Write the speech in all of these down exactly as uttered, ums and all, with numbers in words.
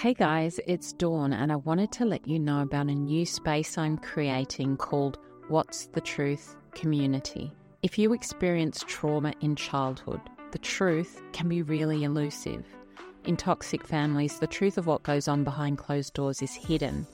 Hey guys, it's Dawn, and I wanted to let you know about a new space I'm creating called What's the Truth Community. If you experience trauma in childhood, the truth can be really elusive. In toxic families, the truth of what goes on behind closed doors is hidden.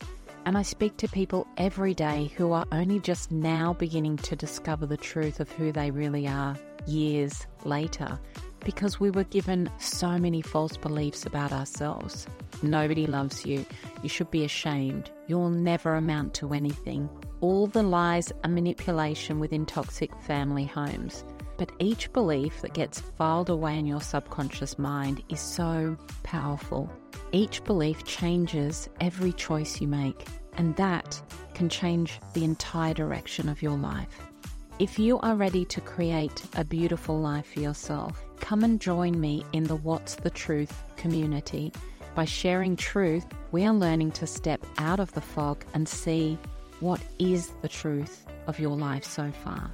And I speak to people every day who are only just now beginning to discover the truth of who they really are years later, because we were given so many false beliefs about ourselves. Nobody loves you. You should be ashamed. You'll never amount to anything. All the lies and manipulation within toxic family homes. But each belief that gets filed away in your subconscious mind is so powerful. Each belief changes every choice you make, and that can change the entire direction of your life. If you are ready to create a beautiful life for yourself, come and join me in the What's the Truth community. By sharing truth, we are learning to step out of the fog and see what is the truth of your life so far.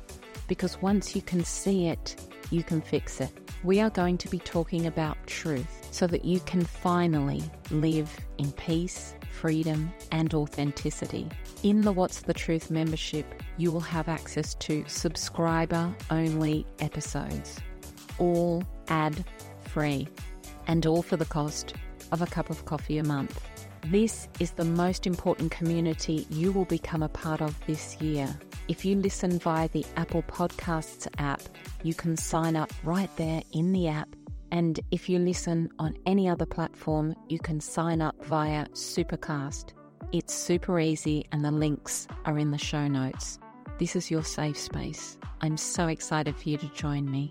Because once you can see it, you can fix it. We are going to be talking about truth so that you can finally live in peace, freedom, and authenticity. In the What's the Truth membership, you will have access to subscriber-only episodes, all ad-free, and all for the cost of a cup of coffee a month. This is the most important community you will become a part of this year. If you listen via the Apple Podcasts app, you can sign up right there in the app. And if you listen on any other platform, you can sign up via Supercast. It's super easy, and the links are in the show notes. This is your safe space. I'm so excited for you to join me.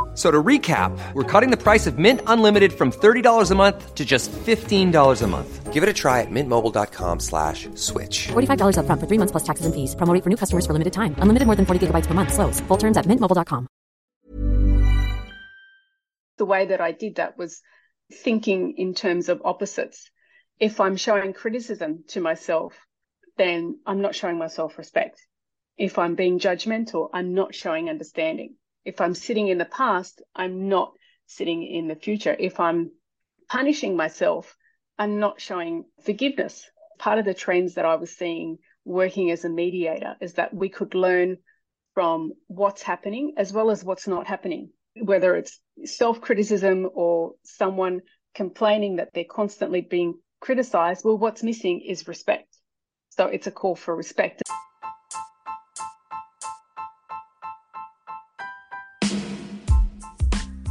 So to recap, we're cutting the price of Mint Unlimited from thirty dollars a month to just fifteen dollars a month. Give it a try at mintmobile.com slash switch. forty-five dollars up front for three months plus taxes and fees. Promo rate for new customers for limited time. Unlimited more than forty gigabytes per month. Slows full terms at mint mobile dot com. The way that I did that was thinking in terms of opposites. If I'm showing criticism to myself, then I'm not showing myself respect. If I'm being judgmental, I'm not showing understanding. If I'm sitting in the past, I'm not sitting in the future. If I'm punishing myself, I'm not showing forgiveness. Part of the trends that I was seeing working as a mediator is that we could learn from what's happening as well as what's not happening, whether it's self-criticism or someone complaining that they're constantly being criticized. Well, what's missing is respect. So it's a call for respect.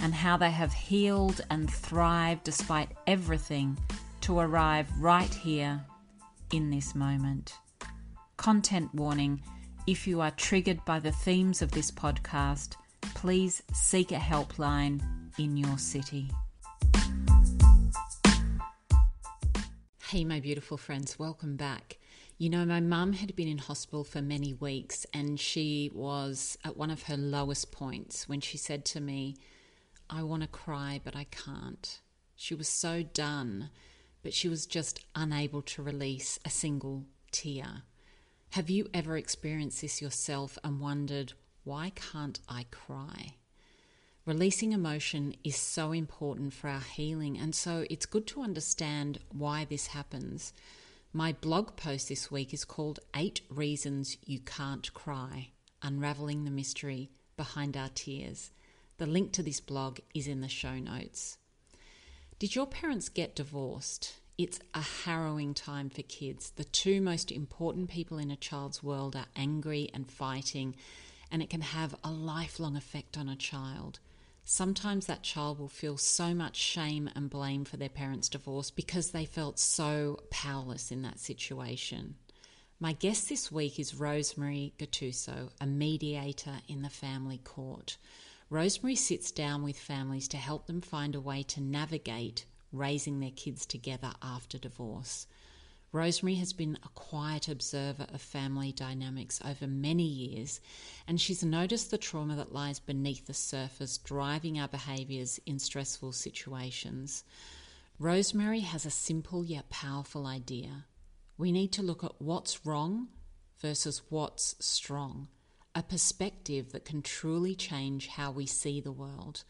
and how they have healed and thrived despite everything to arrive right here in this moment. Content warning: if you are triggered by the themes of this podcast, please seek a helpline in your city. Hey, my beautiful friends, welcome back. You know, my mum had been in hospital for many weeks, and she was at one of her lowest points when she said to me, I want to cry, but I can't. She was so done, but she was just unable to release a single tear. Have you ever experienced this yourself and wondered, why can't I cry? Releasing emotion is so important for our healing, and so it's good to understand why this happens. My blog post this week is called Eight Reasons You Can't Cry, Unraveling the Mystery Behind Our Tears. The link to this blog is in the show notes. Did your parents get divorced? It's a harrowing time for kids. The two most important people in a child's world are angry and fighting, and it can have a lifelong effect on a child. Sometimes that child will feel so much shame and blame for their parents' divorce because they felt so powerless in that situation. My guest this week is Rosemary Gattuso, a mediator in the family court. Rosemary sits down with families to help them find a way to navigate raising their kids together after divorce. Rosemary has been a quiet observer of family dynamics over many years, and she's noticed the trauma that lies beneath the surface, driving our behaviours in stressful situations. Rosemary has a simple yet powerful idea. We need to look at what's wrong versus what's strong, a perspective that can truly change how we see the world.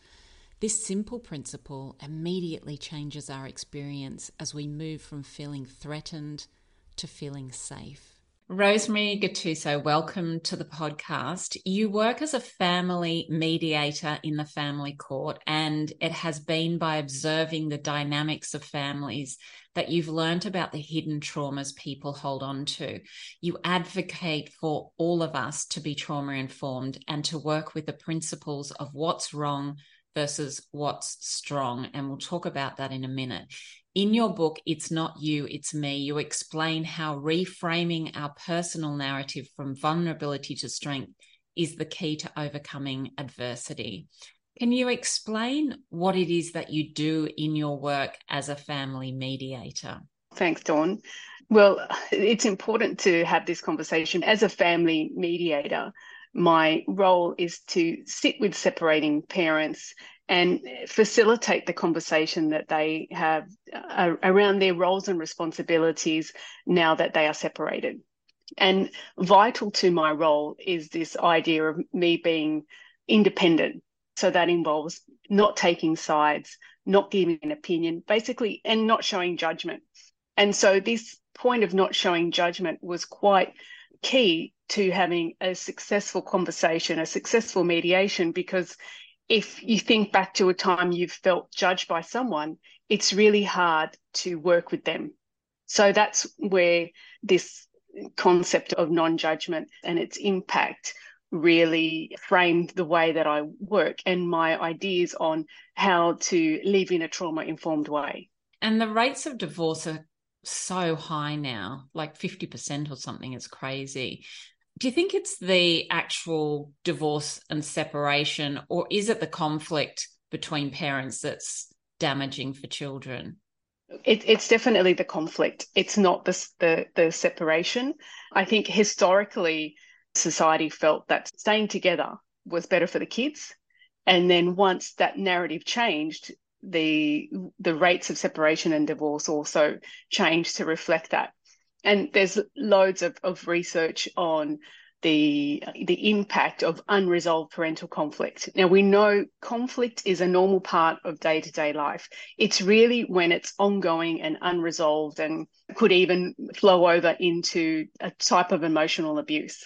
This simple principle immediately changes our experience as we move from feeling threatened to feeling safe. Rosemary Gattuso, welcome to the podcast. You work as a family mediator in the family court, and it has been by observing the dynamics of families that you've learned about the hidden traumas people hold on to. You advocate for all of us to be trauma-informed and to work with the principles of what's wrong versus what's strong, and we'll talk about that in a minute. In your book, It's Not You, It's Me, you explain how reframing our personal narrative from vulnerability to strength is the key to overcoming adversity. Can you explain what it is that you do in your work as a family mediator? Thanks, Dawn. Well, it's important to have this conversation. As a family mediator, my role is to sit with separating parents and facilitate the conversation that they have uh, around their roles and responsibilities now that they are separated. And vital to my role is this idea of me being independent. So that involves not taking sides, not giving an opinion, basically, and not showing judgment. And so this point of not showing judgment was quite key to having a successful conversation, a successful mediation, because if you think back to a time you've felt judged by someone, it's really hard to work with them. So that's where this concept of non-judgment and its impact really framed the way that I work and my ideas on how to live in a trauma-informed way. And the rates of divorce are so high now, like fifty percent or something. It's crazy. Do you think it's the actual divorce and separation, or is it the conflict between parents that's damaging for children? It, it's definitely the conflict. It's not the, the the separation. I think historically society felt that staying together was better for the kids. And then once that narrative changed, the the rates of separation and divorce also changed to reflect that. And there's loads of, of research on the the impact of unresolved parental conflict. Now, we know conflict is a normal part of day-to-day life. It's really when it's ongoing and unresolved and could even flow over into a type of emotional abuse.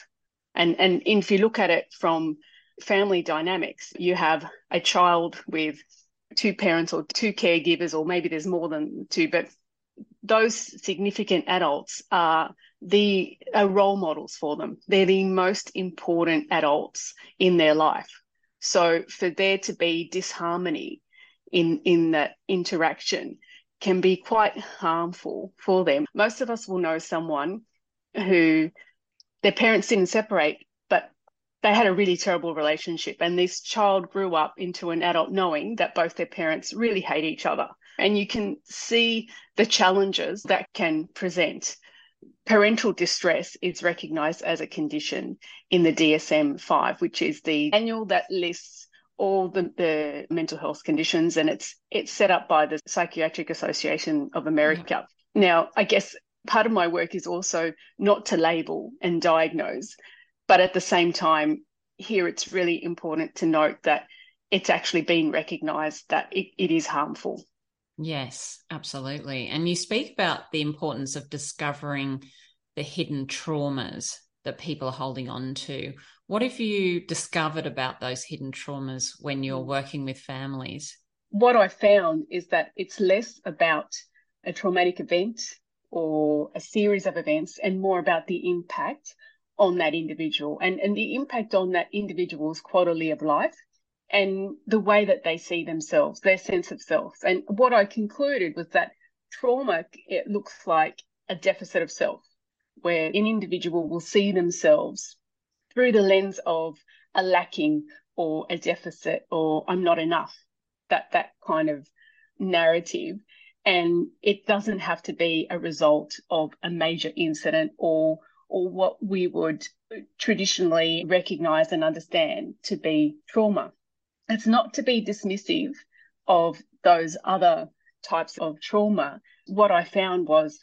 And, and if you look at it from family dynamics, you have a child with two parents or two caregivers, or maybe there's more than two, but those significant adults are the are role models for them. They're the most important adults in their life. So for there to be disharmony in, in that interaction can be quite harmful for them. Most of us will know someone who their parents didn't separate, but they had a really terrible relationship, and this child grew up into an adult knowing that both their parents really hate each other. And you can see the challenges that can present. Parental distress is recognised as a condition in the D S M five, which is the manual that lists all the, the mental health conditions, and it's it's set up by the Psychiatric Association of America. Yeah. Now, I guess part of my work is also not to label and diagnose, but at the same time, here it's really important to note that it's actually been recognised that it, it is harmful. Yes, absolutely. And you speak about the importance of discovering the hidden traumas that people are holding on to. What have you discovered about those hidden traumas when you're working with families? What I found is that it's less about a traumatic event or a series of events and more about the impact on that individual and, and the impact on that individual's quality of life and the way that they see themselves, their sense of self. And what I concluded was that trauma, it looks like a deficit of self, where an individual will see themselves through the lens of a lacking or a deficit or I'm not enough, that that kind of narrative. And it doesn't have to be a result of a major incident or or what we would traditionally recognise and understand to be trauma. It's not to be dismissive of those other types of trauma. What I found was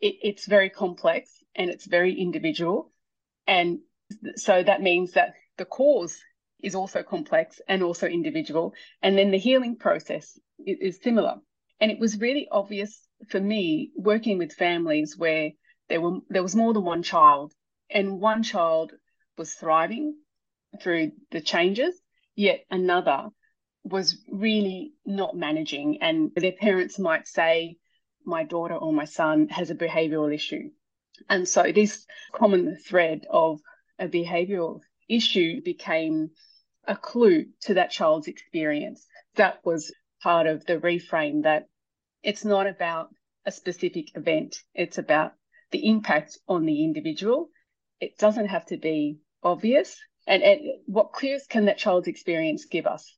it, it's very complex and it's very individual. And so that means that the cause is also complex and also individual. And then the healing process is, is similar. And it was really obvious for me working with families where there were there was more than one child, and one child was thriving through the changes, yet another was really not managing. And their parents might say, my daughter or my son has a behavioural issue. And so this common thread of a behavioural issue became a clue to that child's experience. That was part of the reframe that it's not about a specific event. It's about the impact on the individual. It doesn't have to be obvious. And, and what clues can that child's experience give us?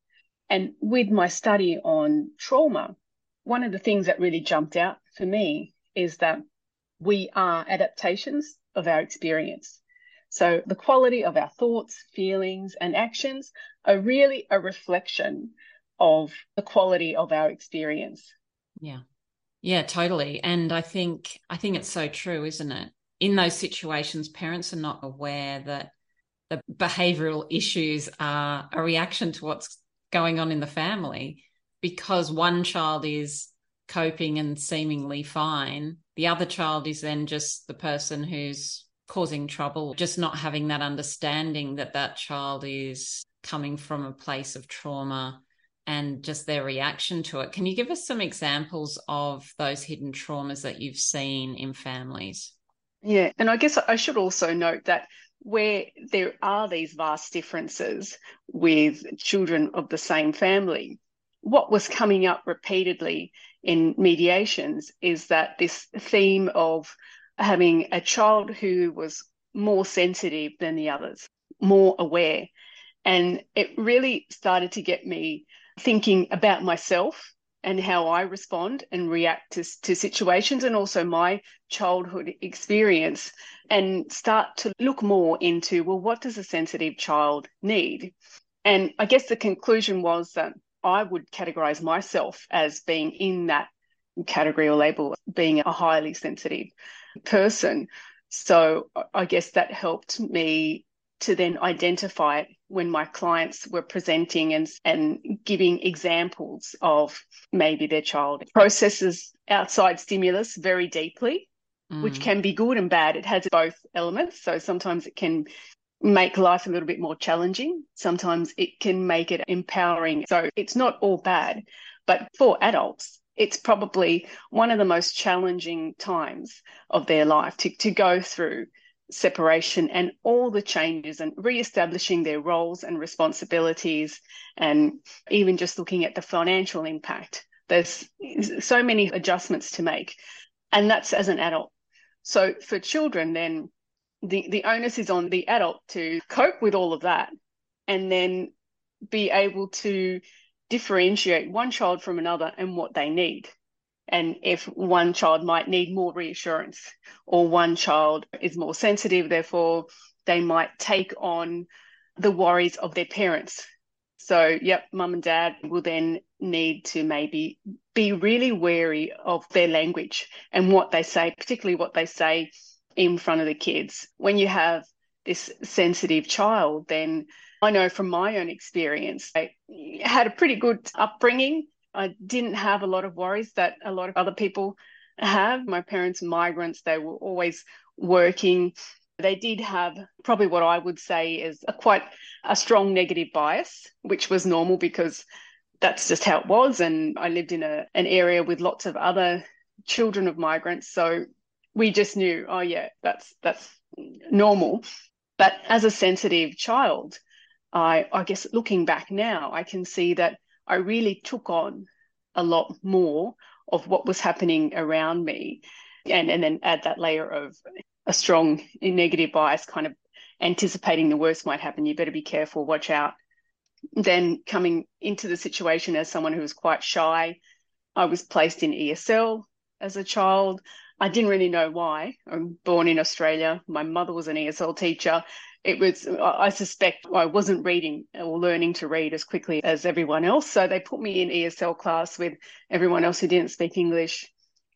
And with my study on trauma, one of the things that really jumped out for me is that we are adaptations of our experience. So the quality of our thoughts, feelings, and actions are really a reflection of the quality of our experience. Yeah. Yeah, totally. And I think I think it's so true, isn't it? In those situations, parents are not aware that the behavioural issues are a reaction to what's going on in the family, because one child is coping and seemingly fine. The other child is then just the person who's causing trouble, just not having that understanding that that child is coming from a place of trauma and just their reaction to it. Can you give us some examples of those hidden traumas that you've seen in families? Yeah, and I guess I should also note that where there are these vast differences with children of the same family, what was coming up repeatedly in mediations is that this theme of having a child who was more sensitive than the others, more aware. And it really started to get me thinking about myself and how I respond and react to, to situations, and also my childhood experience, and start to look more into, well, what does a sensitive child need? And I guess the conclusion was that I would categorise myself as being in that category or label, being a highly sensitive person. So I guess that helped me to then identify it when my clients were presenting and, and giving examples of maybe their child processes outside stimulus very deeply, mm. which can be good and bad. It has both elements. So sometimes it can make life a little bit more challenging. Sometimes it can make it empowering. So it's not all bad. But for adults, it's probably one of the most challenging times of their life to, to go through separation and all the changes and reestablishing their roles and responsibilities, and even just looking at the financial impact. There's so many adjustments to make, and that's as an adult. So for children, then the, the onus is on the adult to cope with all of that and then be able to differentiate one child from another and what they need. And if one child might need more reassurance, or one child is more sensitive, therefore they might take on the worries of their parents. So, yep, mum and dad will then need to maybe be really wary of their language and what they say, particularly what they say in front of the kids. When you have this sensitive child, then I know from my own experience, I had a pretty good upbringing. I didn't have a lot of worries that a lot of other people have. My parents, migrants, they were always working. They did have probably what I would say is a quite a strong negative bias, which was normal because that's just how it was. And I lived in a, an area with lots of other children of migrants. So we just knew, oh, yeah, that's that's normal. But as a sensitive child, I, I guess looking back now, I can see that I really took on a lot more of what was happening around me. And, and then add that layer of a strong negative bias, kind of anticipating the worst might happen. You better be careful, watch out. Then coming into the situation as someone who was quite shy, I was placed in E S L as a child. I didn't really know why. I'm born in Australia. My mother was an E S L teacher. It was, I suspect I wasn't reading or learning to read as quickly as everyone else. So they put me in E S L class with everyone else who didn't speak English.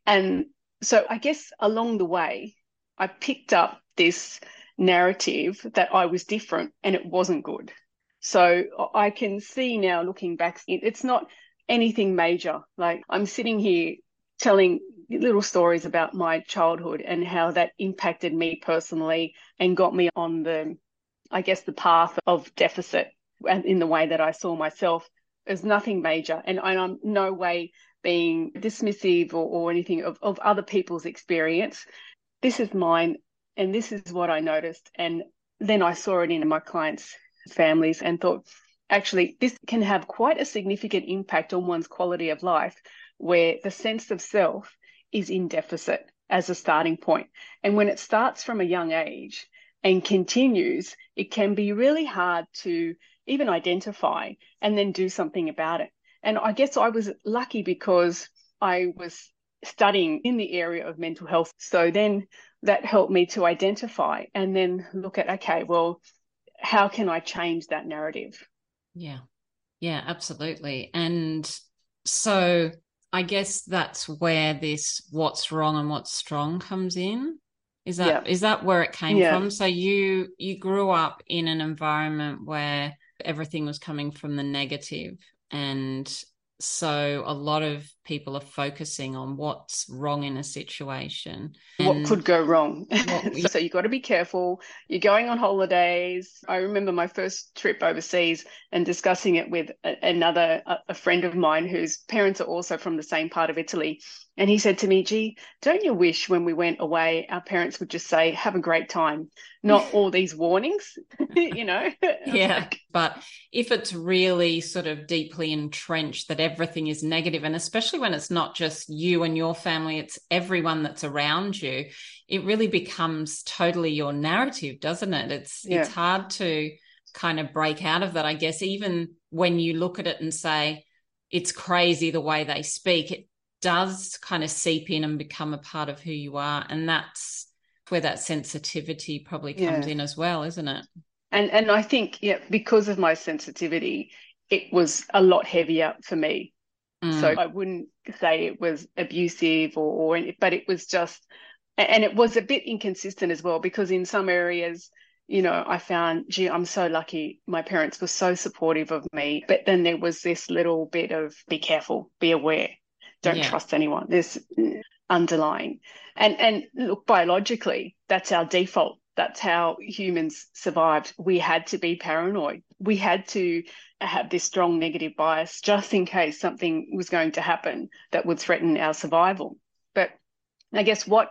And so I guess along the way, I picked up this narrative that I was different and it wasn't good. So I can see now looking back, it's not anything major. Like I'm sitting here telling little stories about my childhood and how that impacted me personally and got me on the, I guess, the path of deficit and in the way that I saw myself. There's nothing major. And I'm no way being dismissive or, or anything of, of other people's experience. This is mine and this is what I noticed. And then I saw it in my clients' families and thought, actually, this can have quite a significant impact on one's quality of life where the sense of self is in deficit as a starting point. And when it starts from a young age and continues, it can be really hard to even identify and then do something about it. And I guess I was lucky because I was studying in the area of mental health. So then that helped me to identify and then look at, okay, well, how can I change that narrative? Yeah, yeah, absolutely. And so I guess that's where this what's wrong and what's strong comes in. Is that yeah. is that where it came yeah. from? So you you grew up in an environment where everything was coming from the negative. And so a lot of people are focusing on what's wrong in a situation. What could go wrong? What, so you've got to be careful. You're going on holidays. I remember my first trip overseas and discussing it with another, a friend of mine whose parents are also from the same part of Italy. And he said to me, gee, don't you wish when we went away, our parents would just say, have a great time, not all these warnings, you know? Yeah, like, but if it's really sort of deeply entrenched that everything is negative, and especially when it's not just you and your family, it's everyone that's around you, it really becomes totally your narrative, doesn't it? It's yeah. it's hard to kind of break out of that, I guess, even when you look at it and say, it's crazy the way they speak, it does kind of seep in and become a part of who you are. And that's where that sensitivity probably comes yeah. in as well, isn't it? And and I think, yeah, because of my sensitivity, it was a lot heavier for me. Mm. So I wouldn't say it was abusive or, or, but it was just, and it was a bit inconsistent as well, because in some areas, you know, I found, gee, I'm so lucky. My parents were so supportive of me. But then there was this little bit of be careful, be aware. Don't yeah. trust anyone. There's underlying. And and look, biologically, that's our default. That's how humans survived. We had to be paranoid. We had to have this strong negative bias just in case something was going to happen that would threaten our survival. But I guess what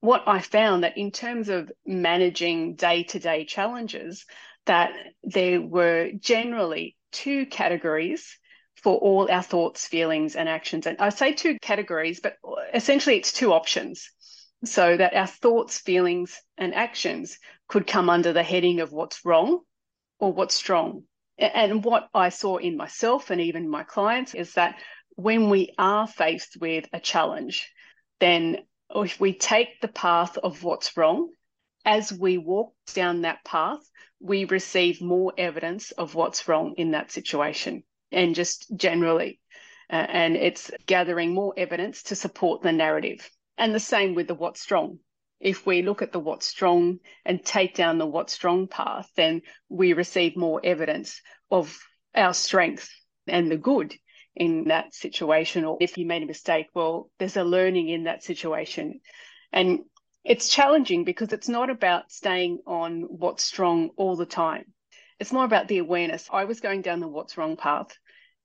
what I found that in terms of managing day-to-day challenges, that there were generally two categories for all our thoughts, feelings, and actions. And I say two categories, but essentially it's two options, so that our thoughts, feelings, and actions could come under the heading of what's wrong or what's strong. And what I saw in myself and even my clients is that when we are faced with a challenge, then if we take the path of what's wrong, as we walk down that path, we receive more evidence of what's wrong in that situation. And just generally, uh, and it's gathering more evidence to support the narrative. And the same with the what's strong. if we look at the what's wrong and take down the what's wrong path, then we receive more evidence of our strength and the good in that situation. Or if you made a mistake, well, there's a learning in that situation. And it's challenging because it's not about staying on what's wrong all the time. It's more about the awareness. I was going down the what's wrong path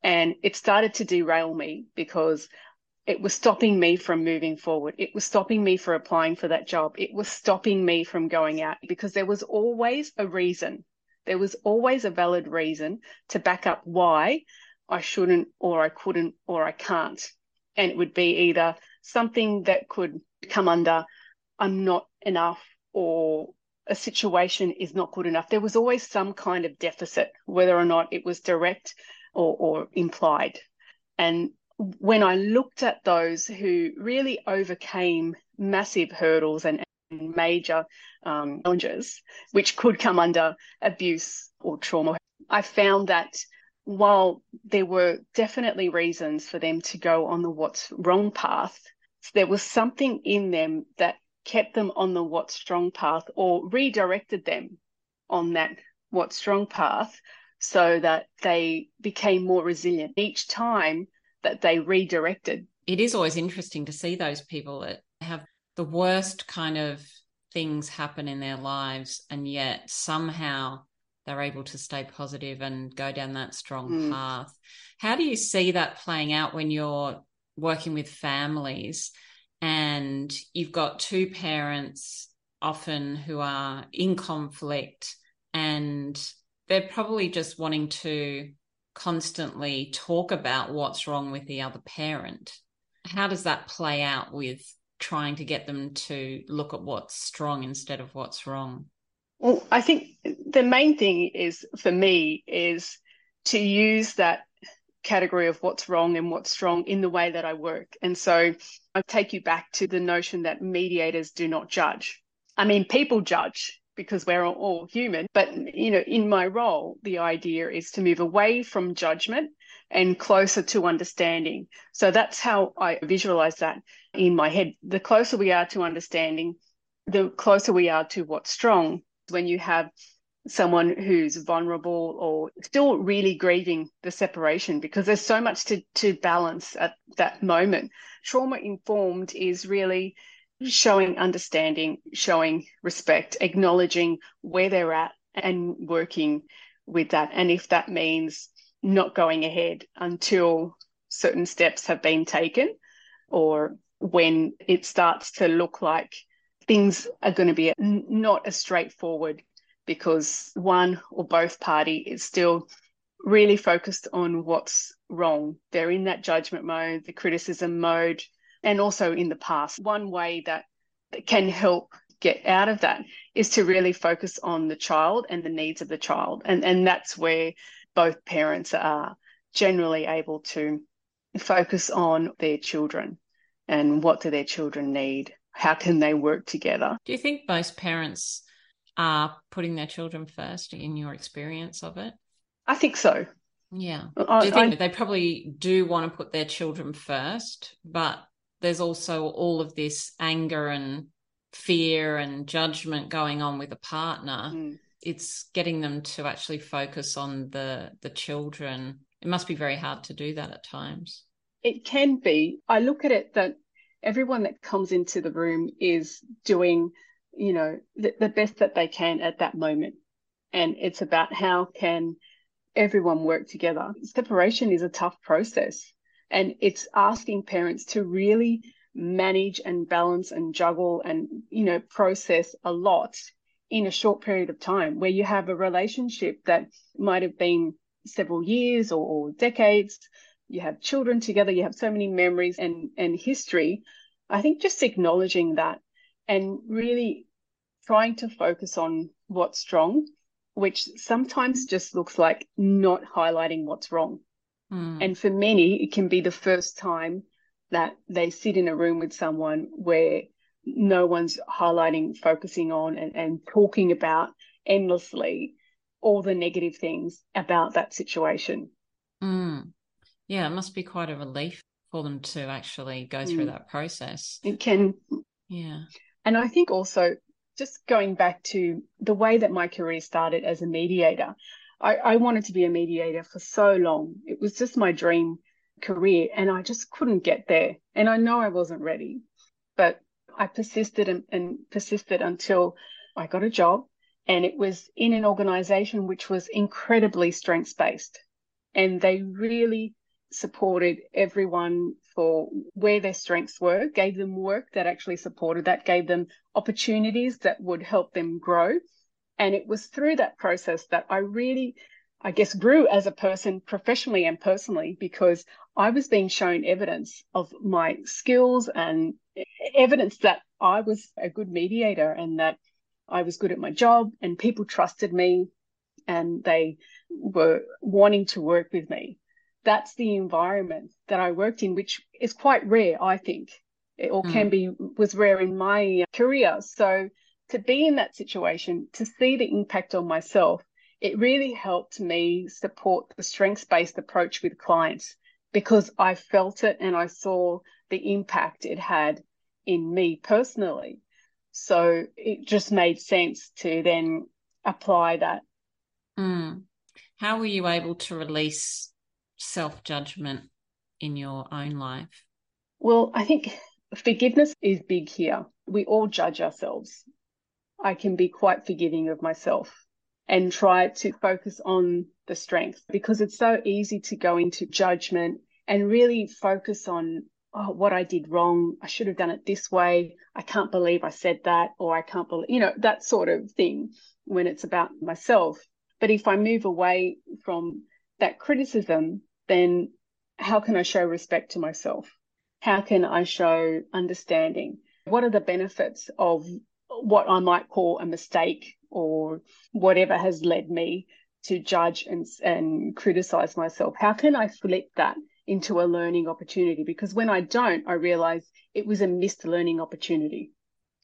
and it started to derail me because it was stopping me from moving forward. It was stopping me from applying for that job. It was stopping me from going out because there was always a reason. There was always a valid reason to back up why I shouldn't or I couldn't or I can't. And it would be either something that could come under I'm not enough or a situation is not good enough. There was always some kind of deficit, whether or not it was direct or, or implied. And when I looked at those who really overcame massive hurdles and, and major um, challenges, which could come under abuse or trauma, I found that while there were definitely reasons for them to go on the what's wrong path, there was something in them that kept them on the what's wrong path or redirected them on that what's wrong path so that they became more resilient each time that they redirected. It is always interesting to see those people that have the worst kind of things happen in their lives and yet somehow they're able to stay positive and go down that strong mm. path. How do you see that playing out when you're working with families and you've got two parents often who are in conflict and they're probably just wanting to constantly talk about what's wrong with the other parent? How does that play out with trying to get them to look at what's strong instead of what's wrong? Well, I think the main thing is for me is to use that category of what's wrong and what's strong in the way that I work. And so I take you back to the notion that mediators do not judge. I mean, people judge because we're all human, but, you know, in my role, the idea is to move away from judgment and closer to understanding. So that's how I visualize that in my head. The closer we are to understanding, the closer we are to what's strong. When you have someone who's vulnerable or still really grieving the separation, because there's so much to, to balance at that moment. Trauma-informed is really showing understanding, showing respect, acknowledging where they're at and working with that. And if that means not going ahead until certain steps have been taken or when it starts to look like things are going to be not as straightforward because one or both party is still really focused on what's wrong. They're in that judgment mode, the criticism mode, and also in the past. One way that can help get out of that is to really focus on the child and the needs of the child. And, and that's where both parents are generally able to focus on their children and what do their children need. How can they work together? Do you think most parents are putting their children first in your experience of it? I think so. Yeah. I, do you think I, they probably do want to put their children first, but there's also all of this anger and fear and judgment going on with a partner. Mm. It's getting them to actually focus on the, the children. It must be very hard to do that at times. It can be. I look at it that everyone that comes into the room is doing, you know, the, the best that they can at that moment. And it's about how can everyone work together. Separation is a tough process and it's asking parents to really manage and balance and juggle and, you know, process a lot in a short period of time where you have a relationship that might have been several years or, or decades. You have children together, you have so many memories and, and history. I think just acknowledging that and really trying to focus on what's strong, which sometimes just looks like not highlighting what's wrong. Mm. And for many, it can be the first time that they sit in a room with someone where no one's highlighting, focusing on and, and talking about endlessly all the negative things about that situation. Mm. Yeah, it must be quite a relief for them to actually go through mm. that process. It can. Yeah. And I think also just going back to the way that my career started as a mediator, I, I wanted to be a mediator for so long. It was just my dream career and I just couldn't get there. And I know I wasn't ready, but I persisted and, and persisted until I got a job, and it was in an organisation which was incredibly strengths-based, and they really supported everyone for where their strengths were, gave them work that actually supported that, gave them opportunities that would help them grow. And it was through that process that I really, I guess, grew as a person professionally and personally, because I was being shown evidence of my skills and evidence that I was a good mediator and that I was good at my job, and people trusted me and they were wanting to work with me. That's the environment that I worked in, which is quite rare, I think, or can be, was rare in my career. So to be in that situation, to see the impact on myself, it really helped me support the strengths-based approach with clients, because I felt it and I saw the impact it had in me personally. So it just made sense to then apply that. Mm. How were you able to release self-judgment in your own life? Well, I think forgiveness is big here. We all judge ourselves. I can be quite forgiving of myself and try to focus on the strength, because it's so easy to go into judgment and really focus on, oh, what I did wrong, I should have done it this way, I can't believe I said that, or I can't believe, you know, that sort of thing when it's about myself. But if I move away from that criticism, then how can I show respect to myself? How can I show understanding? What are the benefits of what I might call a mistake or whatever has led me to judge and, and criticise myself? How can I flip that into a learning opportunity? Because when I don't, I realise it was a missed learning opportunity.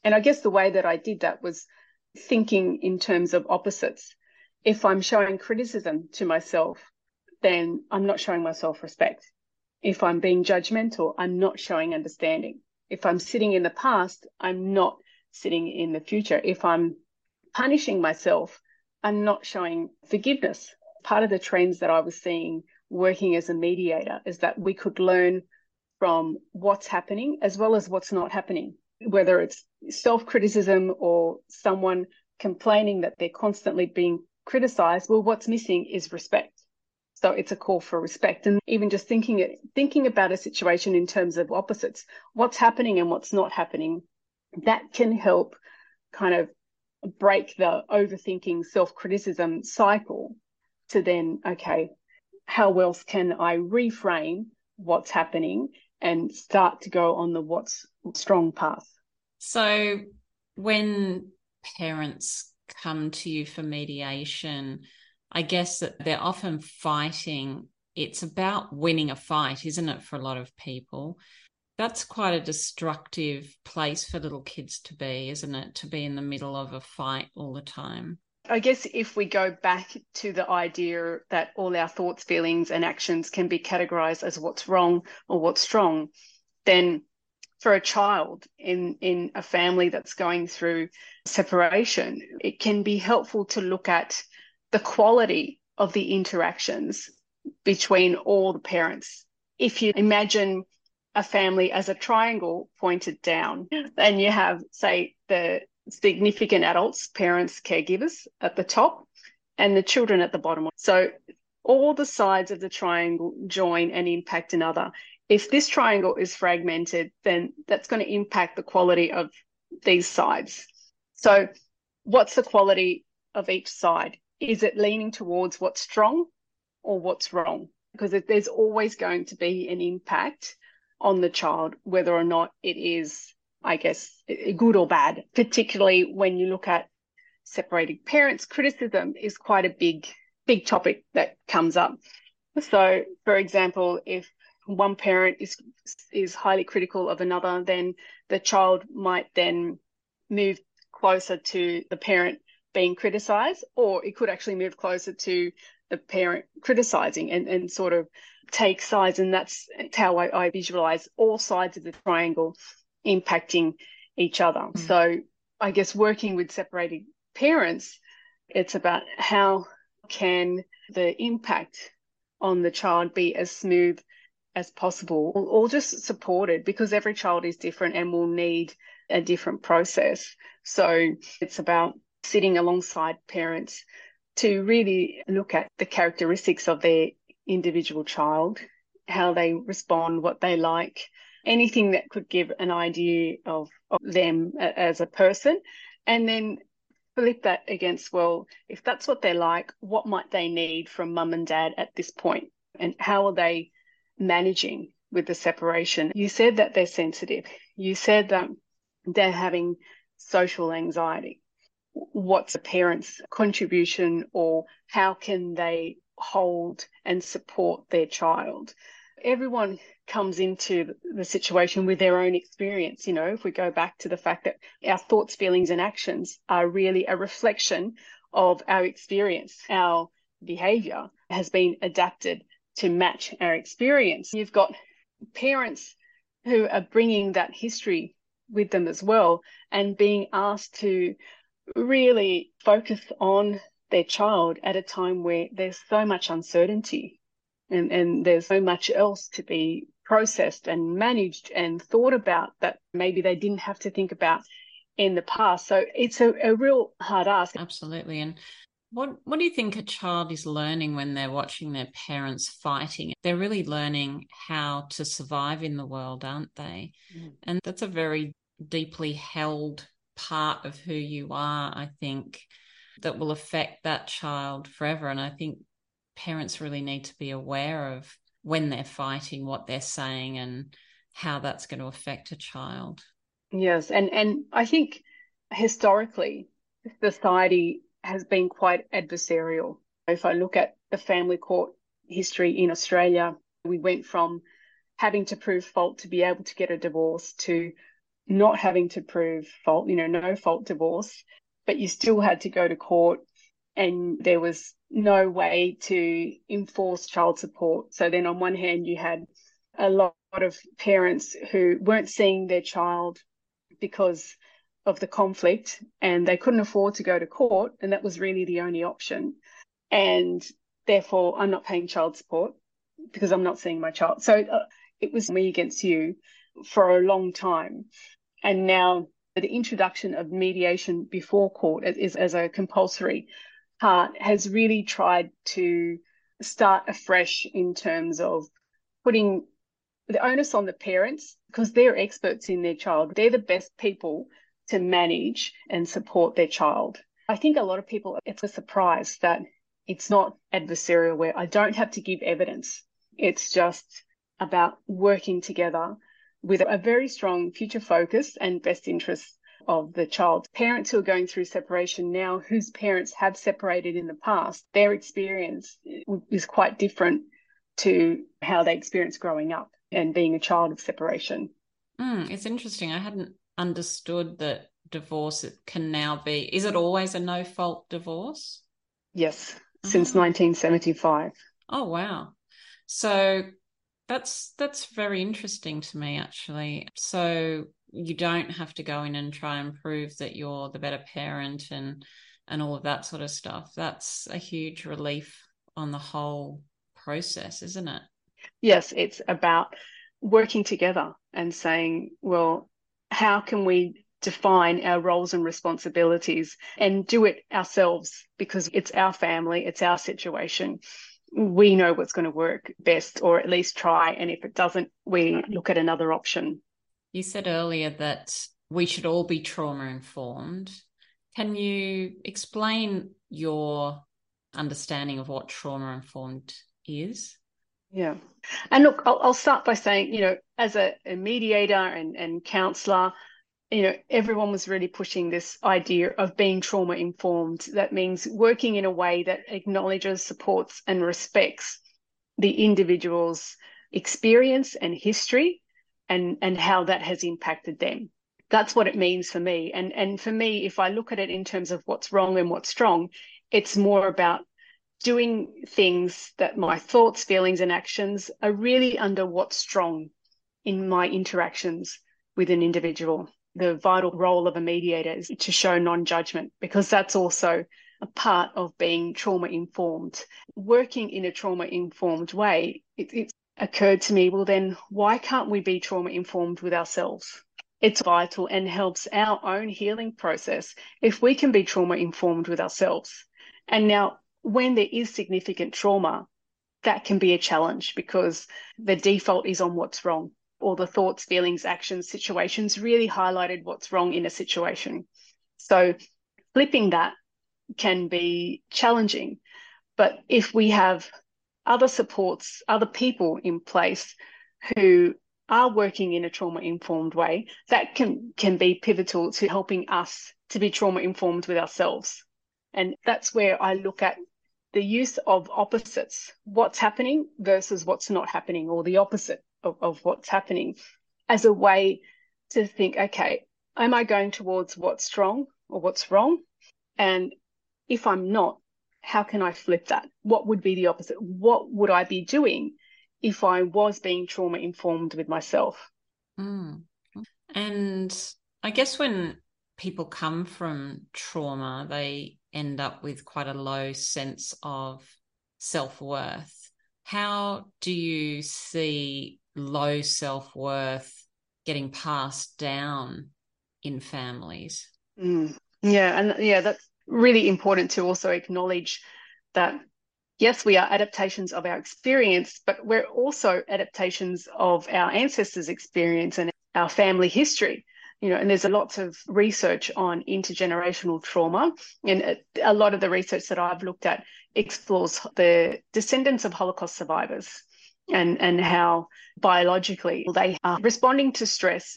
And I guess the way that I did that was thinking in terms of opposites. If I'm showing criticism to myself, then I'm not showing myself respect. If I'm being judgmental, I'm not showing understanding. If I'm sitting in the past, I'm not sitting in the future. If I'm punishing myself, I'm not showing forgiveness. Part of the trends that I was seeing working as a mediator is that we could learn from what's happening as well as what's not happening, whether it's self-criticism or someone complaining that they're constantly being criticised. Well, what's missing is respect. So it's a call for respect. And even just thinking it, thinking about a situation in terms of opposites, what's happening and what's not happening, that can help kind of break the overthinking self-criticism cycle to then, okay, how else can I reframe what's happening and start to go on the what's strong path? So when parents come to you for mediation, I guess that they're often fighting. It's about winning a fight, isn't it, for a lot of people? That's quite a destructive place for little kids to be, isn't it, to be in the middle of a fight all the time? I guess if we go back to the idea that all our thoughts, feelings and actions can be categorised as what's wrong or what's strong, then for a child in, in a family that's going through separation, it can be helpful to look at the quality of the interactions between all the parents. If you imagine a family as a triangle pointed down, and you have, say, the significant adults, parents, caregivers at the top, and the children at the bottom. So all the sides of the triangle join and impact another. If this triangle is fragmented, then that's going to impact the quality of these sides. So what's the quality of each side? Is it leaning towards what's strong or what's wrong? Because there's always going to be an impact on the child, whether or not it is, I guess, good or bad, particularly when you look at separated parents. Criticism is quite a big, big topic that comes up. So, for example, if one parent is is highly critical of another, then the child might then move closer to the parent being criticised, or it could actually move closer to the parent criticising and, and sort of take sides. And that's how I, I visualise all sides of the triangle impacting each other. Mm. So I guess working with separated parents, it's about how can the impact on the child be as smooth as possible, or just supported, because every child is different and will need a different process. So it's about sitting alongside parents to really look at the characteristics of their individual child, how they respond, what they like, anything that could give an idea of, of them as a person, and then flip that against, well, if that's what they're like, what might they need from mum and dad at this point, and how are they managing with the separation? You said that they're sensitive. You said that they're having social anxiety. What's the parent's contribution, or how can they hold and support their child? Everyone comes into the situation with their own experience. You know, if we go back to the fact that our thoughts, feelings and actions are really a reflection of our experience, our behaviour has been adapted to match our experience. You've got parents who are bringing that history with them as well, and being asked to really focus on their child at a time where there's so much uncertainty and, and there's so much else to be processed and managed and thought about that maybe they didn't have to think about in the past. So it's a, a real hard ask. Absolutely. And what what do you think a child is learning when they're watching their parents fighting? They're really learning how to survive in the world, aren't they? Mm. And that's a very deeply held part of who you are, I think, that will affect that child forever. And I think parents really need to be aware of when they're fighting, what they're saying and how that's going to affect a child. Yes. And, and I think historically, society has been quite adversarial. If I look at the family court history in Australia, we went from having to prove fault to be able to get a divorce to not having to prove fault, you know, no fault divorce, but you still had to go to court and there was no way to enforce child support. So then on one hand, you had a lot of parents who weren't seeing their child because of the conflict and they couldn't afford to go to court, and that was really the only option. And therefore, I'm not paying child support because I'm not seeing my child. So uh, it was me against you for a long time. And now the introduction of mediation before court is as a compulsory part has really tried to start afresh in terms of putting the onus on the parents, because they're experts in their child. They're the best people to manage and support their child. I think a lot of people, it's a surprise that it's not adversarial, where I don't have to give evidence. It's just about working together with a very strong future focus and best interests of the child. Parents who are going through separation now, whose parents have separated in the past, their experience is quite different to how they experienced growing up and being a child of separation. Mm, it's interesting. I hadn't understood that divorce can now be, is it always a no-fault divorce? Yes, mm-hmm. Since nineteen seventy-five. Oh, wow. So That's that's very interesting to me, actually. So you don't have to go in and try and prove that you're the better parent and, and all of that sort of stuff. That's a huge relief on the whole process, isn't it? Yes, it's about working together and saying, well, how can we define our roles and responsibilities and do it ourselves, because it's our family, it's our situation. We know what's going to work best, or at least try. And if it doesn't, we look at another option. You said earlier that we should all be trauma-informed. Can you explain your understanding of what trauma-informed is? Yeah. And look, I'll, I'll start by saying, you know, as a, a mediator and, and counsellor, you know, everyone was really pushing this idea of being trauma-informed. That means working in a way that acknowledges, supports and respects the individual's experience and history and, and how that has impacted them. That's what it means for me. And, and for me, if I look at it in terms of what's wrong and what's strong, it's more about doing things that my thoughts, feelings and actions are really under what's strong in my interactions with an individual. the vital role of a mediator is to show non-judgment, because that's also a part of being trauma-informed. Working in a trauma-informed way, it, it occurred to me, well, then why can't we be trauma-informed with ourselves? It's vital and helps our own healing process if we can be trauma-informed with ourselves. And now, when there is significant trauma, that can be a challenge because the default is on what's wrong. All the thoughts, feelings, actions, situations really highlighted what's wrong in a situation. So flipping that can be challenging. But if we have other supports, other people in place who are working in a trauma-informed way, that can, can be pivotal to helping us to be trauma-informed with ourselves. And that's where I look at the use of opposites, what's happening versus what's not happening, or the opposite of, of what's happening, as a way to think, okay, am I going towards what's wrong or what's wrong? And if I'm not, how can I flip that? What would be the opposite? What would I be doing if I was being trauma-informed with myself? Mm. And I guess when people come from trauma, they end up with quite a low sense of self-worth. How do you see low self-worth getting passed down in families? Mm. Yeah, and yeah, that's really important to also acknowledge that, yes, we are adaptations of our experience, but we're also adaptations of our ancestors' experience and our family history. You know, and there's a lot of research on intergenerational trauma, and a lot of the research that I've looked at explores the descendants of Holocaust survivors and, and how biologically they are responding to stress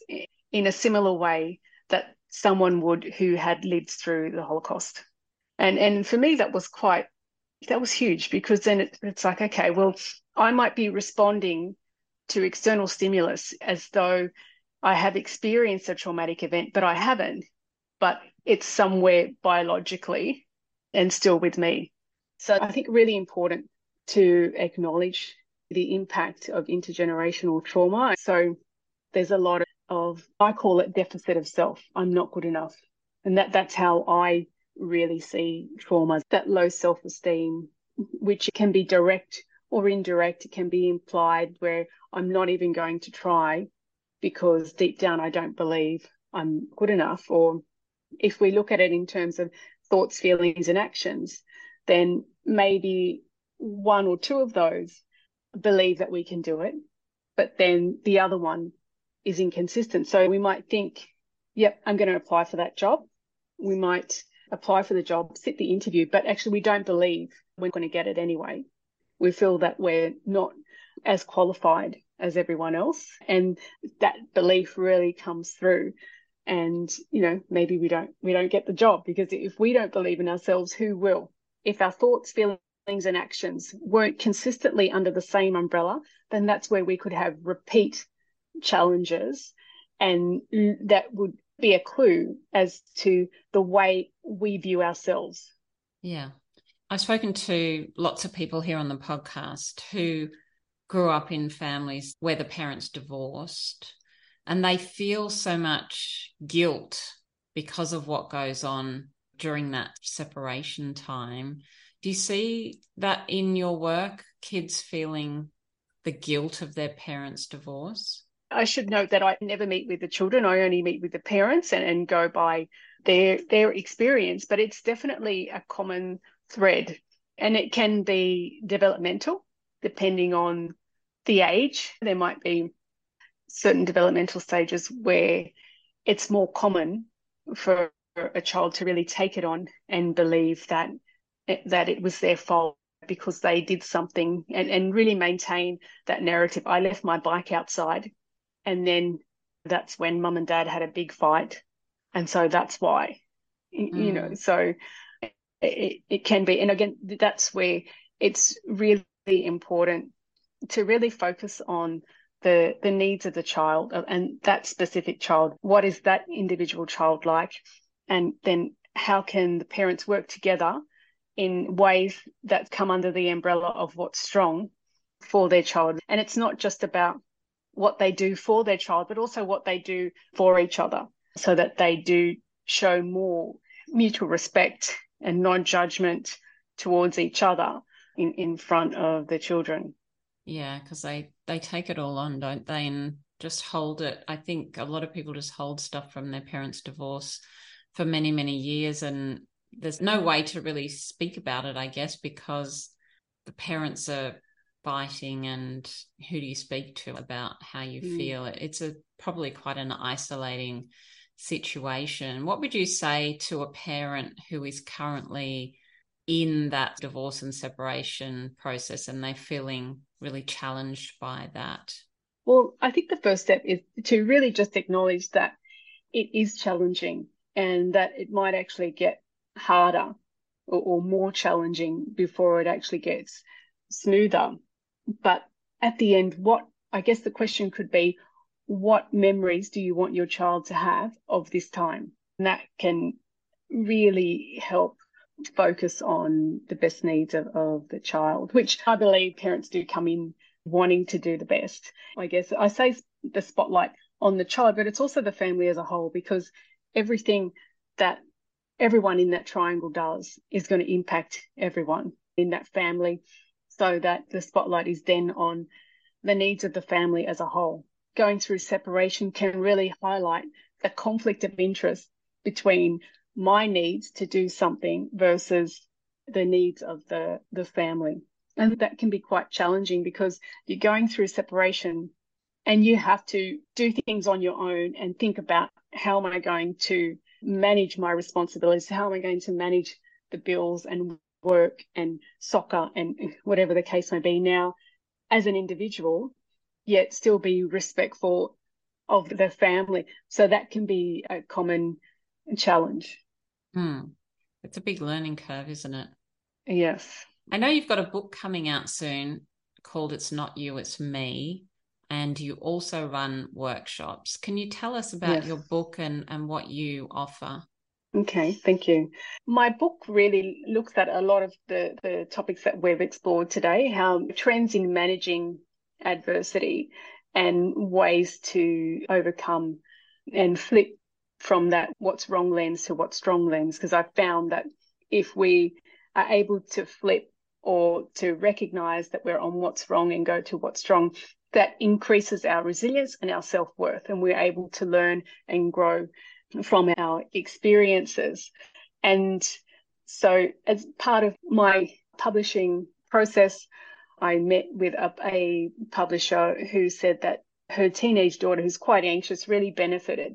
in a similar way that someone would who had lived through the Holocaust. And and for me, that was quite, that was huge, because then it, it's like, okay, well, I might be responding to external stimulus as though I have experienced a traumatic event, but I haven't, but it's somewhere biologically and still with me. So I think really important to acknowledge the impact of intergenerational trauma. So there's a lot of, I call it deficit of self. I'm not good enough. And that that's how I really see trauma, that low self-esteem, which can be direct or indirect. It can be implied, where I'm not even going to try, because deep down I don't believe I'm good enough. Or if we look at it in terms of thoughts, feelings and actions, then maybe one or two of those believe that we can do it, but then the other one is inconsistent. So we might think, yep, I'm going to apply for that job. We might apply for the job, sit the interview, but actually we don't believe we're going to get it anyway. We feel that we're not as qualified as everyone else, and that belief really comes through. And you know, maybe we don't we don't get the job, because if we don't believe in ourselves, who will? If our thoughts, feelings and actions weren't consistently under the same umbrella, then that's where we could have repeat challenges, and that would be a clue as to the way we view ourselves. Yeah. I've spoken to lots of people here on the podcast who grew up in families where the parents divorced, and they feel so much guilt because of what goes on during that separation time. Do you see that in your work, kids feeling the guilt of their parents' divorce? I should note that I never meet with the children. I only meet with the parents and, and go by their their experience, but it's definitely a common thread, and it can be developmental depending on the age. There might be certain developmental stages where it's more common for a child to really take it on and believe that that it was their fault because they did something, and, and really maintain that narrative. I left my bike outside, and then that's when mum and dad had a big fight, and so that's why, mm. you know, so it, it can be. And again, that's where it's really important to really focus on the the needs of the child and that specific child. What is that individual child like? And then how can the parents work together in ways that come under the umbrella of what's strong for their child? And it's not just about what they do for their child, but also what they do for each other. so that they do show more mutual respect and non-judgment towards each other in, in front of the children. Yeah, because they, they take it all on, don't they, and just hold it. I think a lot of people just hold stuff from their parents' divorce for many, many years, and there's no way to really speak about it, I guess, because the parents are fighting, and who do you speak to about how you mm. feel? It's a probably quite an isolating situation. What would you say to a parent who is currently in that divorce and separation process and they're feeling really challenged by that? Well, I think the first step is to really just acknowledge that it is challenging and that it might actually get harder or, or more challenging before it actually gets smoother. But at the end, what I guess the question could be, what memories do you want your child to have of this time? And that can really help focus on the best needs of, of the child, which I believe parents do come in wanting to do the best. I guess I say the spotlight on the child, but it's also the family as a whole, because everything that everyone in that triangle does is going to impact everyone in that family, so that the spotlight is then on the needs of the family as a whole. Going through separation can really highlight the conflict of interest between my needs to do something versus the needs of the, the family. And that can be quite challenging, because you're going through separation and you have to do things on your own and think about, how am I going to manage my responsibilities? How am I going to manage the bills and work and soccer and whatever the case may be now as an individual, yet still be respectful of the family? So that can be a common challenge. Mm. It's a big learning curve, isn't it? Yes. I know you've got a book coming out soon called It's Not You, It's Me, and you also run workshops. Can you tell us about yes. your book and, and what you offer? Okay, thank you. My book really looks at a lot of the, the topics that we've explored today, how trends in managing adversity and ways to overcome and flip from that what's wrong lens to what's strong lens, because I found that if we are able to flip or to recognise that we're on what's wrong and go to what's strong, that increases our resilience and our self-worth, and we're able to learn and grow from our experiences. And so as part of my publishing process, I met with a, a publisher who said that her teenage daughter, who's quite anxious, really benefited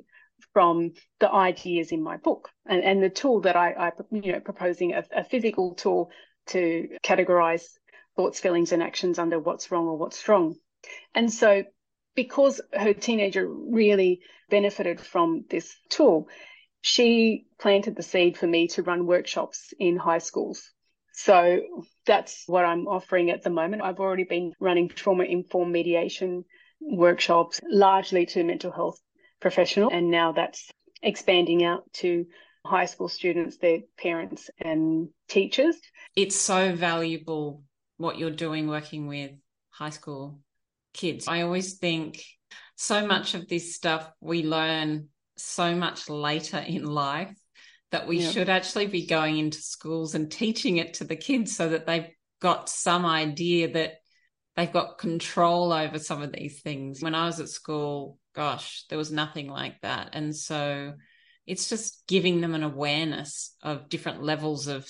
from the ideas in my book and, and the tool that I, I you know, proposing a, a physical tool to categorize thoughts, feelings, and actions under what's wrong or what's strong. And so because her teenager really benefited from this tool, she planted the seed for me to run workshops in high schools. So that's what I'm offering at the moment. I've already been running trauma-informed mediation workshops, largely to mental health professionals, and now that's expanding out to high school students, their parents and teachers. It's so valuable what you're doing working with high school kids. I always think so much of this stuff we learn so much later in life that we yeah. should actually be going into schools and teaching it to the kids so that they've got some idea that they've got control over some of these things. When I was at school, gosh, there was nothing like that. And so it's just giving them an awareness of different levels of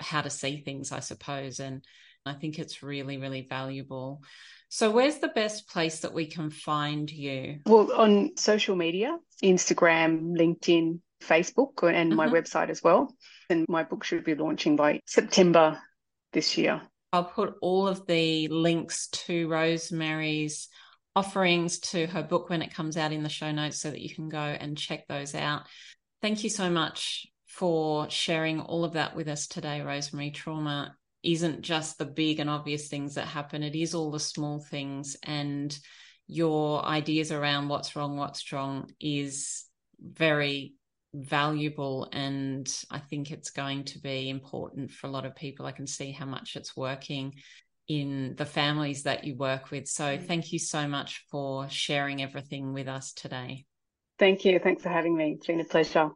how to see things, I suppose. And I think it's really, really valuable. So where's the best place that we can find you? Well, on social media, Instagram, LinkedIn, Facebook, and my uh-huh. website as well. And my book should be launching by September this year. I'll put all of the links to Rosemary's offerings to her book when it comes out in the show notes so that you can go and check those out. Thank you so much for sharing all of that with us today, Rosemary. Trauma isn't just the big and obvious things that happen. It is all the small things, and your ideas around what's wrong, what's strong is very valuable, and I think it's going to be important for a lot of people. I can see how much it's working in the families that you work with. So thank you so much for sharing everything with us today. Thank you. Thanks for having me. It's been a pleasure.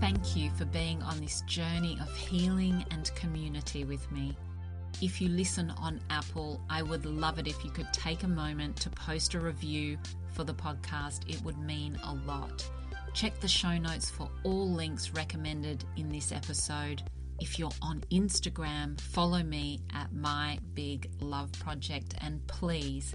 Thank you for being on this journey of healing and community with me. If you listen on Apple, I would love it if you could take a moment to post a review for the podcast. It would mean a lot. Check the show notes for all links recommended in this episode. If you're on Instagram, follow me at My Big Love Project, and please